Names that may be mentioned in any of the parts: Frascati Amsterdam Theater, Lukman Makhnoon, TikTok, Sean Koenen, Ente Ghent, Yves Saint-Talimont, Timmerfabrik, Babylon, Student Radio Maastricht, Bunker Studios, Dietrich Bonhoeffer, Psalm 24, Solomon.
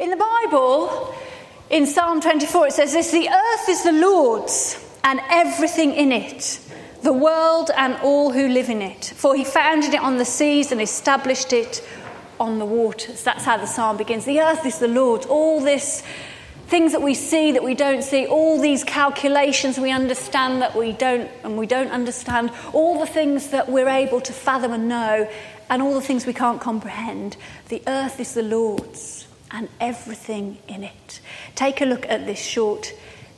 In the Bible, in Psalm 24, it says this: the earth is the Lord's and everything in it, the world and all who live in it. For he founded it on the seas and established it on the waters. That's how the psalm begins. The earth is the Lord's. All this, things that we see that we don't see, all these calculations we understand that we don't understand, all the things that we're able to fathom and know, and all the things we can't comprehend. The earth is the Lord's and everything in it. Take a look at this short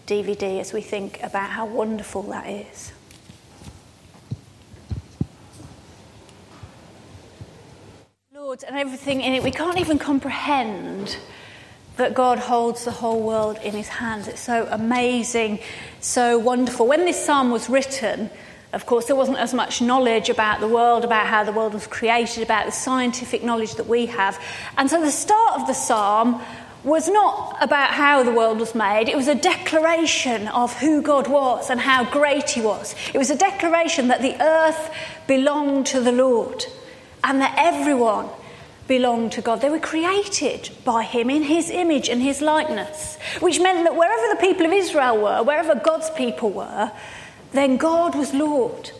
DVD as we think about how wonderful that is. Lord, and everything in it. We can't even comprehend that God holds the whole world in his hands. It's so amazing, so wonderful. When this psalm was written, of course, there wasn't as much knowledge about the world, about how the world was created, about the scientific knowledge that we have. And so the start of the psalm was not about how the world was made. It was a declaration of who God was and how great he was. It was a declaration that the earth belonged to the Lord and that everyone belonged to God. They were created by him in his image and his likeness, which meant that wherever the people of Israel were, wherever God's people were, then God was Lord.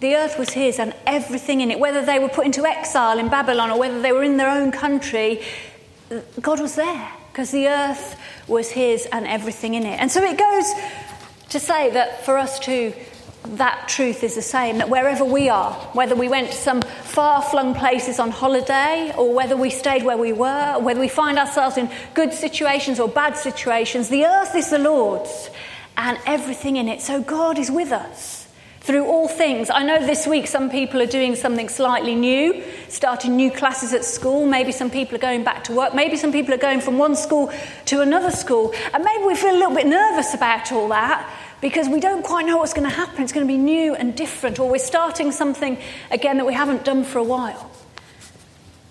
The earth was his and everything in it. Whether they were put into exile in Babylon or whether they were in their own country, God was there because the earth was his and everything in it. And so it goes to say that for us too, that truth is the same, that wherever we are, whether we went to some far-flung places on holiday or whether we stayed where we were, whether we find ourselves in good situations or bad situations, the earth is the Lord's and everything in it. So God is with us through all things. I know this week some people are doing something slightly new, starting new classes at school. Maybe some people are going back to work. Maybe some people are going from one school to another school. And maybe we feel a little bit nervous about all that, because we don't quite know what's going to happen. It's going to be new and different, or we're starting something again that we haven't done for a while.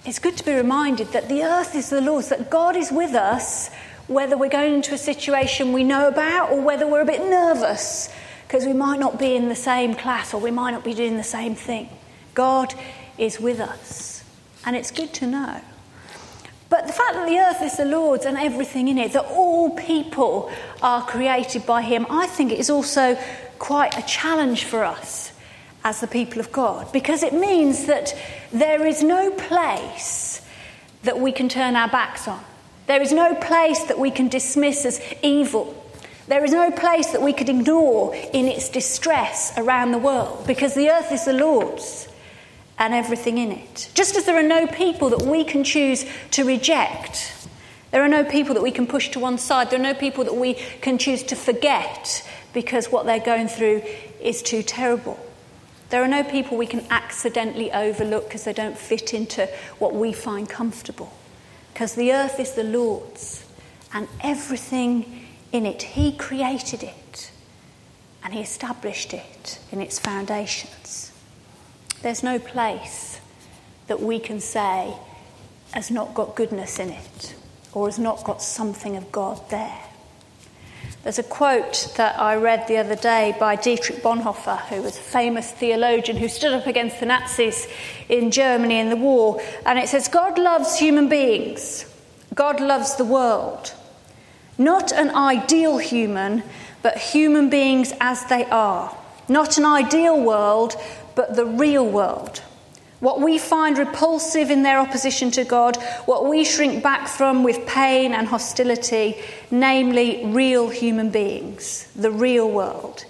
It's good to be reminded that the earth is the Lord's, that God is with us, whether we're going into a situation we know about or whether we're a bit nervous because we might not be in the same class or we might not be doing the same thing. God is with us, and it's good to know. But the fact that the earth is the Lord's and everything in it, that all people are created by him, I think it is also quite a challenge for us as the people of God, because it means that there is no place that we can turn our backs on. There is no place that we can dismiss as evil. There is no place that we could ignore in its distress around the world, because the earth is the Lord's and everything in it. Just as there are no people that we can choose to reject, there are no people that we can push to one side, there are no people that we can choose to forget because what they're going through is too terrible. There are no people we can accidentally overlook because they don't fit into what we find comfortable. Because the earth is the Lord's and everything in it. He created it and he established it in its foundations. There's no place that we can say has not got goodness in it or has not got something of God there. There's a quote that I read the other day by Dietrich Bonhoeffer, who was a famous theologian who stood up against the Nazis in Germany in the war. And it says, God loves human beings. God loves the world. Not an ideal human, but human beings as they are. Not an ideal world, but the real world. What we find repulsive in their opposition to God, what we shrink back from with pain and hostility, namely real human beings, the real world.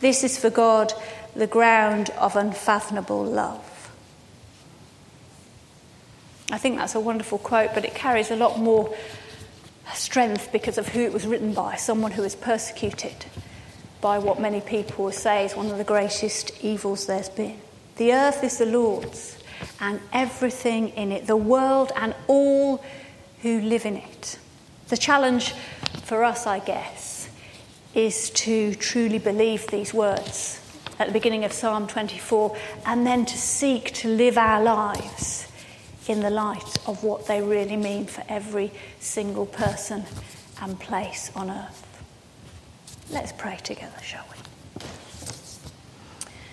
This is for God the ground of unfathomable love. I think that's a wonderful quote, but it carries a lot more strength because of who it was written by, someone who was persecuted by what many people will say is one of the greatest evils there's been. The earth is the Lord's and everything in it, the world and all who live in it. The challenge for us, I guess, is to truly believe these words at the beginning of Psalm 24 and then to seek to live our lives in the light of what they really mean for every single person and place on earth. Let's pray together, shall we?